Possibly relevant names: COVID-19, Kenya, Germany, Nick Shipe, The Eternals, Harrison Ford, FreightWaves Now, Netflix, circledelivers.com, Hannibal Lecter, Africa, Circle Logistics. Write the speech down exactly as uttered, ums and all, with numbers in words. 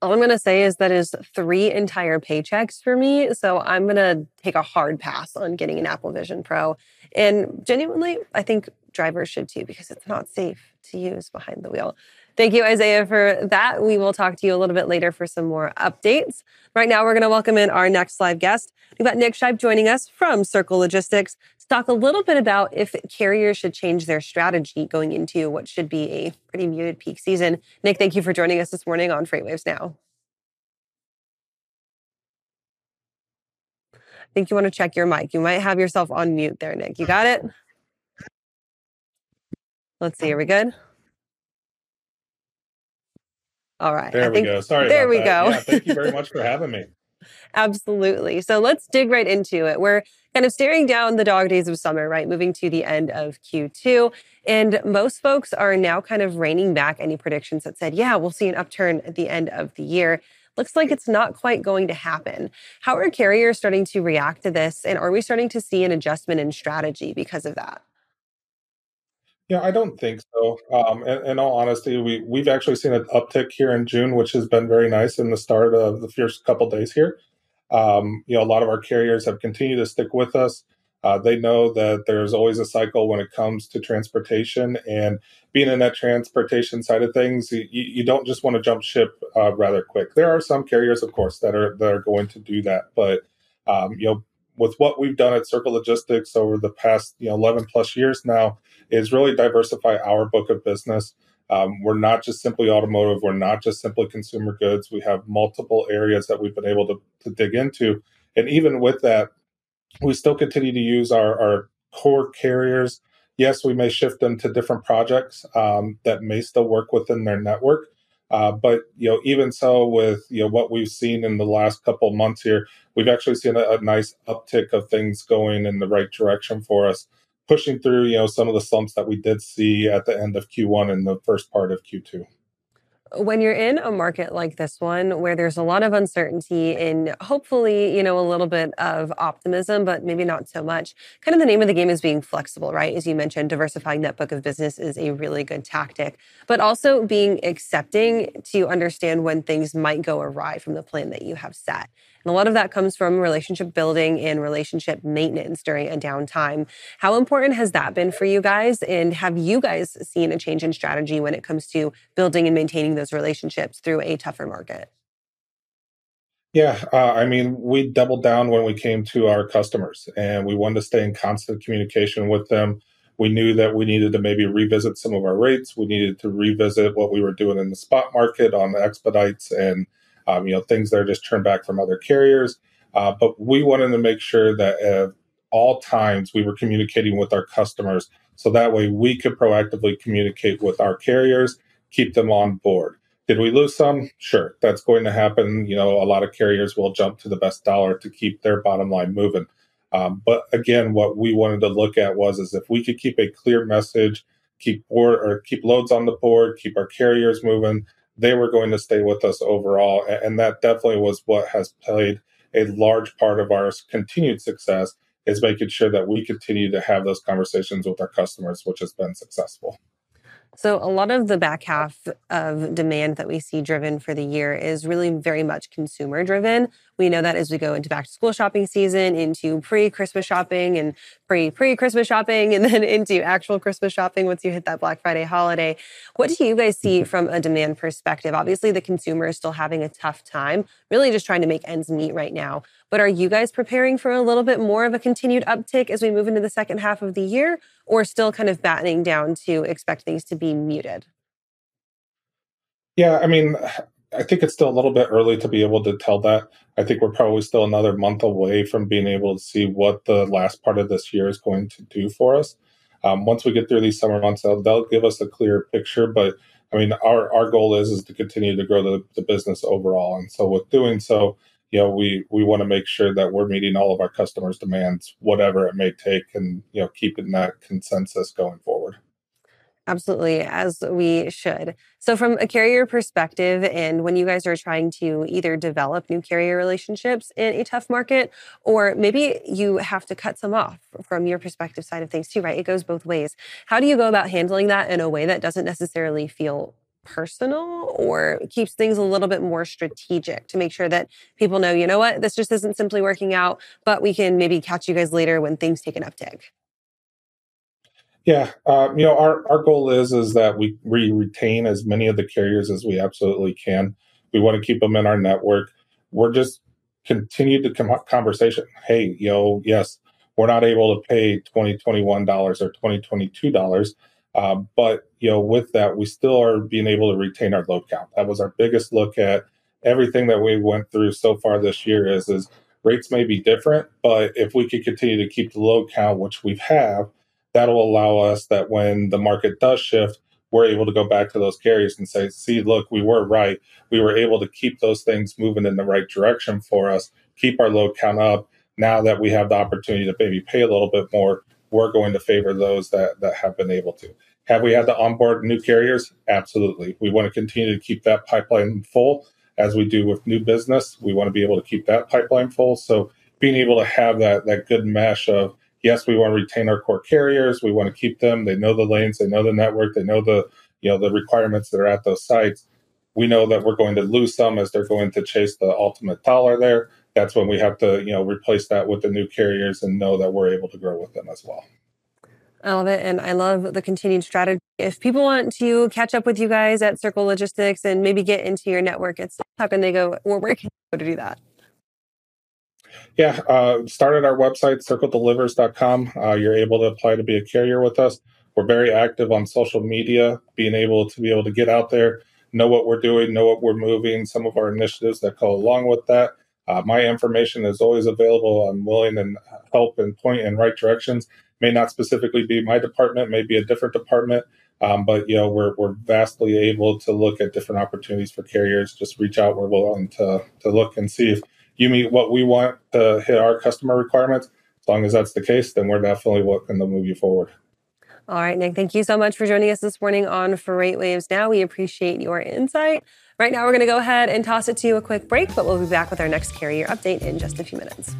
All I'm going to say is that is three entire paychecks for me. So I'm going to take a hard pass on getting an Apple Vision Pro. And genuinely, I think drivers should too, because it's not safe to use behind the wheel. Thank you, Isaiah, for that. We will talk to you a little bit later for some more updates. Right now, we're going to welcome in our next live guest. We've got Nick Shipe joining us from Circle Logistics to talk a little bit about if carriers should change their strategy going into what should be a pretty muted peak season. Nick, thank you for joining us this morning on FreightWaves Now. I think you want to check your mic. You might have yourself on mute there, Nick. You got it? Let's see. Are we good? All right. There I think, we go. Sorry. There we that. go. Yeah, thank you very much for having me. Absolutely. So let's dig right into it. We're kind of staring down the dog days of summer, right? Moving to the end of Q two. And most folks are now kind of reining back any predictions that said, yeah, we'll see an upturn at the end of the year. Looks like it's not quite going to happen. How are carriers starting to react to this? And are we starting to see an adjustment in strategy because of that? Yeah, I don't think so. Um, in, in all honesty, we, we've actually seen an uptick here in June, which has been very nice in the start of the first couple of days here. Um, you know, a lot of our carriers have continued to stick with us. Uh, they know that there's always a cycle when it comes to transportation. And being in that transportation side of things, you, you don't just want to jump ship uh, rather quick. There are some carriers, of course, that are that are going to do that. But, um, you know, with what we've done at Circle Logistics over the past you know, eleven plus years now, is really diversify our book of business. Um, we're not just simply automotive. We're not just simply consumer goods. We have multiple areas that we've been able to, to dig into. And even with that, we still continue to use our, our core carriers. Yes, we may shift them to different projects um, that may still work within their network. Uh, but you know, even so, with you know what we've seen in the last couple months here, we've actually seen a, a nice uptick of things going in the right direction for us, pushing through you know some of the slumps that we did see at the end of Q one and the first part of Q two. When you're in a market like this one, where there's a lot of uncertainty and hopefully, you know, a little bit of optimism, but maybe not so much, kind of the name of the game is being flexible, right? As you mentioned, diversifying that book of business is a really good tactic, but also being accepting to understand when things might go awry from the plan that you have set. And a lot of that comes from relationship building and relationship maintenance during a downtime. How important has that been for you guys? And have you guys seen a change in strategy when it comes to building and maintaining those relationships through a tougher market? Yeah, uh, I mean, we doubled down when we came to our customers and we wanted to stay in constant communication with them. We knew that we needed to maybe revisit some of our rates. We needed to revisit what we were doing in the spot market on the expedites and Um, you know, things that are just turned back from other carriers. Uh, but we wanted to make sure that at all times we were communicating with our customers. So that way we could proactively communicate with our carriers, keep them on board. Did we lose some? Sure, that's going to happen. You know, a lot of carriers will jump to the best dollar to keep their bottom line moving. Um, but again, what we wanted to look at was is if we could keep a clear message, keep board or keep loads on the board, keep our carriers moving, they were going to stay with us overall. And that definitely was what has played a large part of our continued success, is making sure that we continue to have those conversations with our customers, which has been successful. So a lot of the back half of demand that we see driven for the year is really very much consumer driven. We know that as we go into back to school shopping season, into pre-Christmas shopping and pre-pre-Christmas shopping, and then into actual Christmas shopping once you hit that Black Friday holiday. What do you guys see from a demand perspective? Obviously, the consumer is still having a tough time, really just trying to make ends meet right now. But are you guys preparing for a little bit more of a continued uptick as we move into the second half of the year, or still kind of battening down to expect things to be muted? Yeah, I mean, I think it's still a little bit early to be able to tell that. I think we're probably still another month away from being able to see what the last part of this year is going to do for us. Um, once we get through these summer months, they'll, they'll give us a clear picture. But I mean, our, our goal is, is to continue to grow the, the business overall. And so with doing so, you know, we, we want to make sure that we're meeting all of our customers' demands, whatever it may take, and, you know, keeping that consensus going forward. Absolutely, as we should. So from a carrier perspective, and when you guys are trying to either develop new carrier relationships in a tough market, or maybe you have to cut some off from your perspective side of things too, right? It goes both ways. How do you go about handling that in a way that doesn't necessarily feel personal or keeps things a little bit more strategic to make sure that people know, you know what, this just isn't simply working out, but we can maybe catch you guys later when things take an uptick? Yeah, uh, you know, our, our goal is, is that we, we retain as many of the carriers as we absolutely can. We want to keep them in our network. We're just continue the com- conversation. Hey, you know, yes, we're not able to pay twenty twenty-one dollars or twenty twenty-two dollars. Uh, but, you know, with that, we still are being able to retain our load count. That was our biggest look at everything that we went through so far this year is, is rates may be different, but if we could continue to keep the load count, which we have, that'll allow us that when the market does shift, we're able to go back to those carriers and say, see, look, we were right. We were able to keep those things moving in the right direction for us, keep our load count up. Now that we have the opportunity to maybe pay a little bit more, we're going to favor those that, that have been able to. Have we had to onboard new carriers? Absolutely. We want to continue to keep that pipeline full as we do with new business. We want to be able to keep that pipeline full. So being able to have that, that good mesh of, yes, we want to retain our core carriers. We want to keep them. They know the lanes. They know the network. They know the, you know, the requirements that are at those sites. We know that we're going to lose some as they're going to chase the ultimate dollar there. That's when we have to, you know, replace that with the new carriers and know that we're able to grow with them as well. I love it. And I love the continued strategy. If people want to catch up with you guys at Circle Logistics and maybe get into your network, it's how can they go, or where can they go to do that? Yeah, uh, started our website, circle delivers dot com. Uh, you're able to apply to be a carrier with us. We're very active on social media, being able to be able to get out there, know what we're doing, know what we're moving, some of our initiatives that go along with that. Uh, my information is always available. I'm willing to help and point in right directions. May not specifically be my department, may be a different department, um, but you know we're we're vastly able to look at different opportunities for carriers. Just reach out. We're willing to to look and see if you meet what we want to hit our customer requirements. As long as that's the case, then we're definitely looking to move you forward. All right, Nick, thank you so much for joining us this morning on FreightWaves Now. We appreciate your insight. Right now, we're going to go ahead and toss it to you a quick break, but we'll be back with our next carrier update in just a few minutes.